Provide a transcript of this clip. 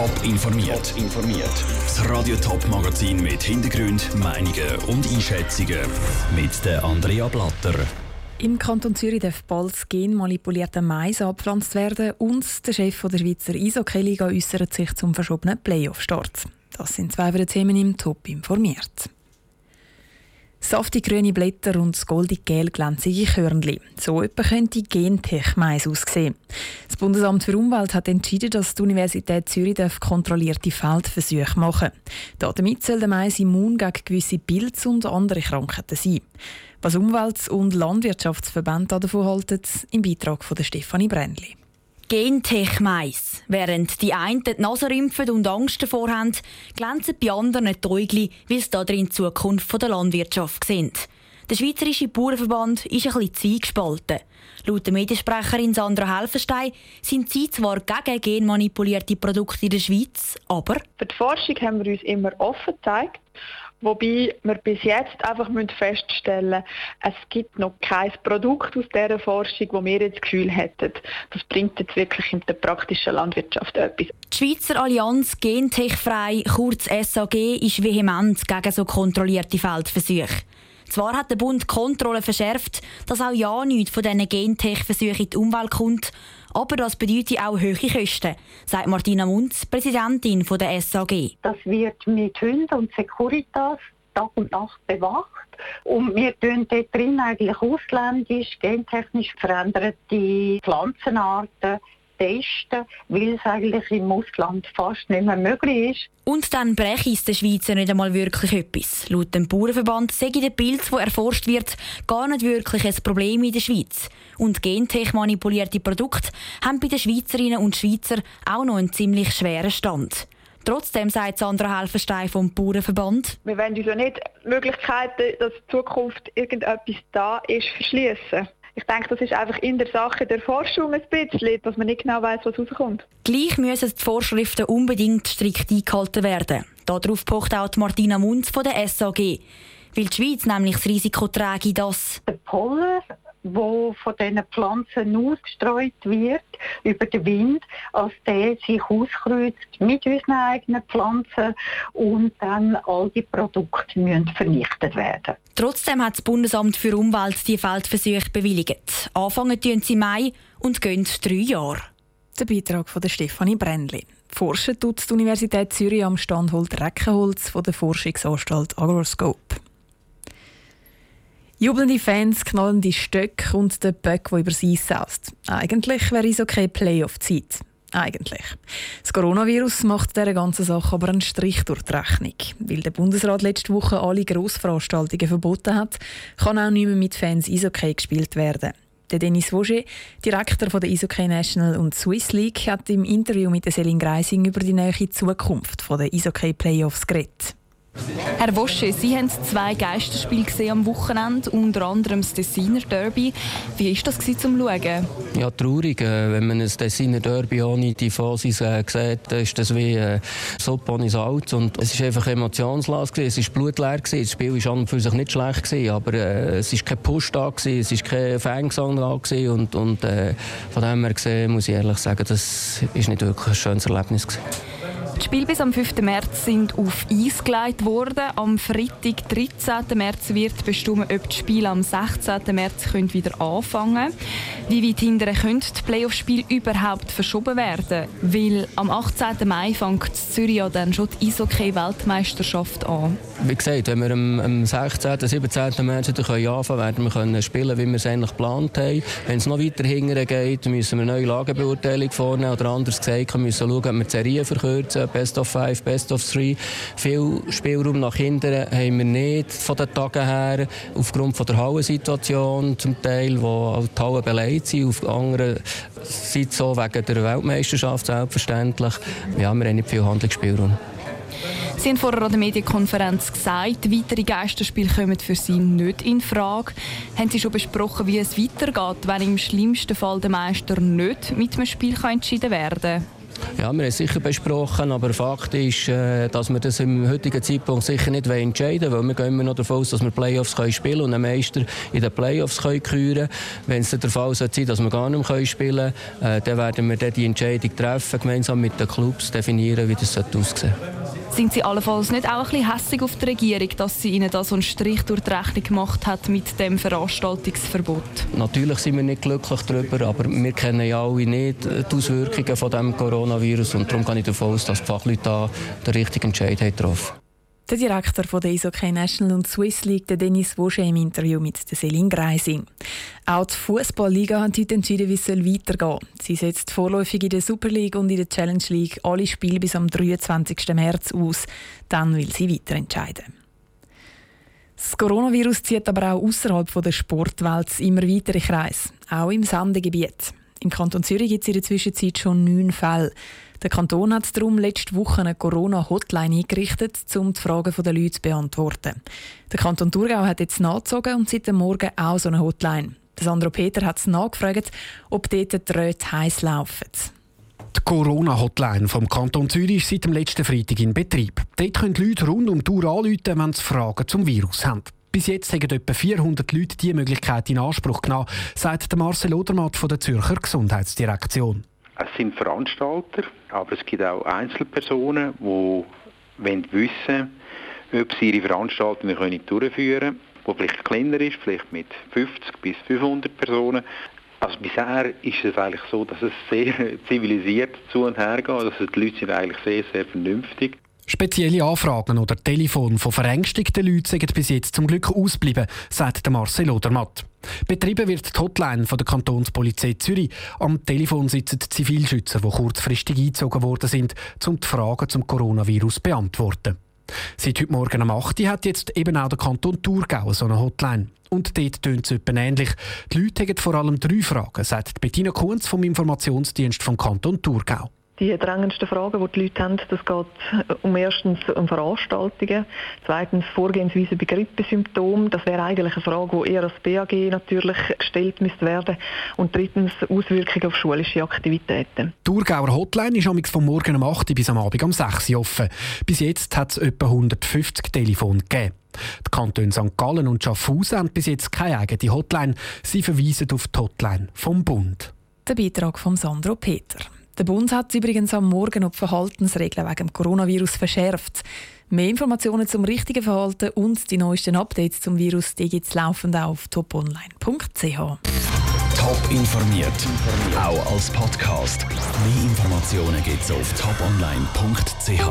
Top informiert. Das Radio Top Magazin mit Hintergründen, Meinungen und Einschätzungen mit der Andrea Blatter. Im Kanton Zürich darf bald das genmanipulierte Mais abgepflanzt werden und der Chef der Schweizer Eishockey-Liga äussert sich zum verschobenen Playoff-Start. Das sind zwei der Themen im Top informiert. Saftig grüne Blätter und goldig-gel glänzige Körnchen. So etwa könnte Gentech-Mais aussehen. Das Bundesamt für Umwelt hat entschieden, dass die Universität Zürich kontrollierte Feldversuche machen darf. Damit soll der Mais immun gegen gewisse Pilze und andere Krankheiten sein. Was Umwelt- und Landwirtschaftsverbände davon halten, im Beitrag von Stefanie Brändli. Gentech-Mais. Während die einen die Nase rümpfen und Angst davor haben, glänzen bei anderen die Äugli, weil sie darin die Zukunft der Landwirtschaft sehen. Der Schweizerische Bauernverband ist ein bisschen zweigespalten. Laut der Mediensprecherin Sandra Helfenstein sind sie zwar gegen genmanipulierte Produkte in der Schweiz, aber für die Forschung haben wir uns immer offen gezeigt. Wobei wir bis jetzt einfach feststellen müssen, es gibt noch kein Produkt aus dieser Forschung, das wir jetzt das Gefühl hätten, das bringt jetzt wirklich in der praktischen Landwirtschaft etwas. Die Schweizer Allianz Gentechfrei, kurz SAG, ist vehement gegen so kontrollierte Feldversuche. Zwar hat der Bund Kontrollen verschärft, dass auch ja nichts von diesen Gentech-Versuchen in die Umwelt kommt, aber das bedeutet auch hohe Kosten, sagt Martina Munz, Präsidentin der SAG. Das wird mit Hunden und Securitas Tag und Nacht bewacht. Und wir tun dort drin eigentlich ausländisch, gentechnisch veränderte Pflanzenarten testen, weil es eigentlich im Ausland fast nicht mehr möglich ist. Und dann breche es den Schweizer nicht einmal wirklich etwas. Laut dem Bauernverband sei der Pilz, der erforscht wird, gar nicht wirklich ein Problem in der Schweiz. Und gentech-manipulierte Produkte haben bei den Schweizerinnen und Schweizern auch noch einen ziemlich schweren Stand. Trotzdem sagt Sandra Helfenstein vom Bauernverband: Wir wollen uns ja nicht Möglichkeiten, dass in Zukunft irgendetwas da ist, verschliessen. Ich denke, das ist einfach in der Sache der Forschung ein bisschen, dass man nicht genau weiss, was rauskommt. Gleich müssen die Vorschriften unbedingt strikt eingehalten werden. Darauf pocht auch Martina Munz von der SAG. Weil die Schweiz nämlich das Risiko trägt, dass der Pollen, der von diesen Pflanzen ausgestreut wird, über den Wind, als der sich auskreuzt mit unseren eigenen Pflanzen und dann all die Produkte müssen vernichtet werden. Trotzdem hat das Bundesamt für Umwelt die Feldversuche bewilligt. Anfangen tun sie im Mai und gehen 3 Jahre. Der Beitrag von Stefanie Brändli. Forschen tut die Universität Zürich am Standort Reckenholz von der Forschungsanstalt Agroscope. Jubelnde Fans, knallende Stöcke und der Böck, der übers Eis saust. Eigentlich wäre es okay Playoff-Zeit. Eigentlich. Das Coronavirus macht dieser ganzen Sache aber einen Strich durch die Rechnung. Weil der Bundesrat letzte Woche alle Grossveranstaltungen verboten hat, kann auch nicht mehr mit Fans Eishockey gespielt werden. Der Denis Vaucher, Direktor der Eishockey National und Swiss League, hat im Interview mit Selin Greising über die nähere Zukunft der Eishockey-Playoffs geredet. Herr Vaucher, Sie haben 2 Geisterspiele gesehen am Wochenende, unter anderem das Tessiner Derby. Wie war das zum Schauen? Ja, traurig. Wenn man das Tessiner Derby ohne die Phasis sieht, ist das wie Suppe ohne Salz. Und es war einfach emotionslos, es war blutleer, das Spiel war an und für sich nicht schlecht gewesen, aber es war kein Push da, es war kein Fangesang da gewesen. Und von dem her gesehen, muss ich ehrlich sagen, das war nicht wirklich ein schönes Erlebnis gewesen. Die Spiele bis am 5. März sind auf Eis gelegt worden. Am Freitag, 13. März, wird bestimmt, ob die Spiele am 16. März wieder anfangen können. Wie weit hinterher können die Playoff-Spiele überhaupt verschoben werden? Weil am 18. Mai fängt Zürich ja dann schon die Eishockey-Weltmeisterschaft an. Wie gesagt, wenn wir am 16. 17. März anfangen können, werden wir spielen, wie wir es eigentlich geplant haben. Wenn es noch weiter hinterher geht, müssen wir neue Lagenbeurteilung vornehmen. Oder anders gesagt, wir müssen schauen, ob wir die Serien verkürzen. Best of 5, Best of 3. Viel Spielraum nach hinten haben wir nicht von den Tagen her. Aufgrund von der Hallensituation zum Teil, wo die Hallen beleidigt sind. Auf der anderen Seite so wegen der Weltmeisterschaft selbstverständlich. Ja, wir haben nicht viel Handlungsspielraum. Sie haben vorher an der Medienkonferenz gesagt, weitere Geisterspiele kommen für Sie nicht in Frage. Haben Sie schon besprochen, wie es weitergeht, wenn im schlimmsten Fall der Meister nicht mit einem Spiel entschieden werden kann? Ja, wir haben es sicher besprochen, aber Fakt ist, dass wir das im heutigen Zeitpunkt sicher nicht entscheiden wollen, weil wir gehen immer noch davon aus, dass wir Playoffs spielen können und einen Meister in den Playoffs küren können. Wenn es der Fall sein soll, dass wir gar nicht spielen können, dann werden wir dann die Entscheidung treffen, gemeinsam mit den Clubs definieren, wie das aussehen soll. Sind Sie allenfalls nicht auch ein bisschen hässig auf die Regierung, dass sie Ihnen da so einen Strich durch die Rechnung gemacht hat mit dem Veranstaltungsverbot? Natürlich sind wir nicht glücklich darüber, aber wir kennen ja alle nicht die Auswirkungen von dem Coronavirus und darum gehe ich davon aus, dass die Fachleute da den richtigen Entscheid haben getroffen. Der Direktor von der Eishockey National und Swiss League, Denis Vaucher, im Interview mit der Selin Greising. Auch die Fußballliga hat heute entschieden, wie es weitergehen soll. Sie setzt vorläufig in der Super League und in der Challenge League alle Spiele bis am 23. März aus. Dann will sie weiter entscheiden. Das Coronavirus zieht aber auch außerhalb der Sportwelt immer weiter in Kreis, auch im Sandengebiet. Im Kanton Zürich gibt es in der Zwischenzeit schon 9 Fälle. Der Kanton hat darum letzte Woche eine Corona-Hotline eingerichtet, um die Fragen der Leute zu beantworten. Der Kanton Thurgau hat jetzt nachgezogen und seit dem Morgen auch so eine Hotline. Sandro Peter hat nachgefragt, ob dort die Räte heiß laufen. Die Corona-Hotline vom Kanton Zürich ist seit dem letzten Freitag in Betrieb. Dort können die Leute rund um die Uhr anrufen, wenn sie Fragen zum Virus haben. Bis jetzt haben etwa 400 Leute diese Möglichkeit in Anspruch genommen, sagt Marcel Odermatt von der Zürcher Gesundheitsdirektion. Es sind Veranstalter, aber es gibt auch Einzelpersonen, die wissen wollen, ob sie ihre Veranstaltungen durchführen können, die vielleicht kleiner ist, vielleicht mit 50 bis 500 Personen. Also bisher ist es eigentlich so, dass es sehr zivilisiert zu und her geht. Also die Leute sind eigentlich sehr, sehr vernünftig. Spezielle Anfragen oder Telefon von verängstigten Leuten sind bis jetzt zum Glück ausgeblieben, sagt Marcel Odermatt. Betrieben wird die Hotline von der Kantonspolizei Zürich. Am Telefon sitzen die Zivilschützer, die kurzfristig eingezogen worden sind, um die Fragen zum Coronavirus zu beantworten. Seit heute Morgen um 8 Uhr hat jetzt eben auch der Kanton Thurgau so eine Hotline. Und dort tönt es etwa ähnlich. Die Leute haben vor allem 3 Fragen, sagt Bettina Kunz vom Informationsdienst vom Kanton Thurgau. Die drängendsten Fragen, die die Leute haben, das geht um erstens um Veranstaltungen, zweitens Vorgehensweise bei Grippesymptomen. Das wäre eigentlich eine Frage, die eher als BAG natürlich gestellt müsste werden. Und drittens Auswirkungen auf schulische Aktivitäten. Die Thurgauer Hotline ist amigs von morgen um 8 Uhr bis am Abend um 6 Uhr offen. Bis jetzt hat es etwa 150 Telefone gegeben. Die Kantone St. Gallen und Schaffhausen haben bis jetzt keine eigene Hotline. Sie verweisen auf die Hotline vom Bund. Der Beitrag von Sandro Peter. Der Bund hat übrigens am Morgen die Verhaltensregeln wegen dem Coronavirus verschärft. Mehr Informationen zum richtigen Verhalten und die neuesten Updates zum Virus gibt es laufend auf toponline.ch. Top informiert, auch als Podcast. Mehr Informationen gibt es auf toponline.ch.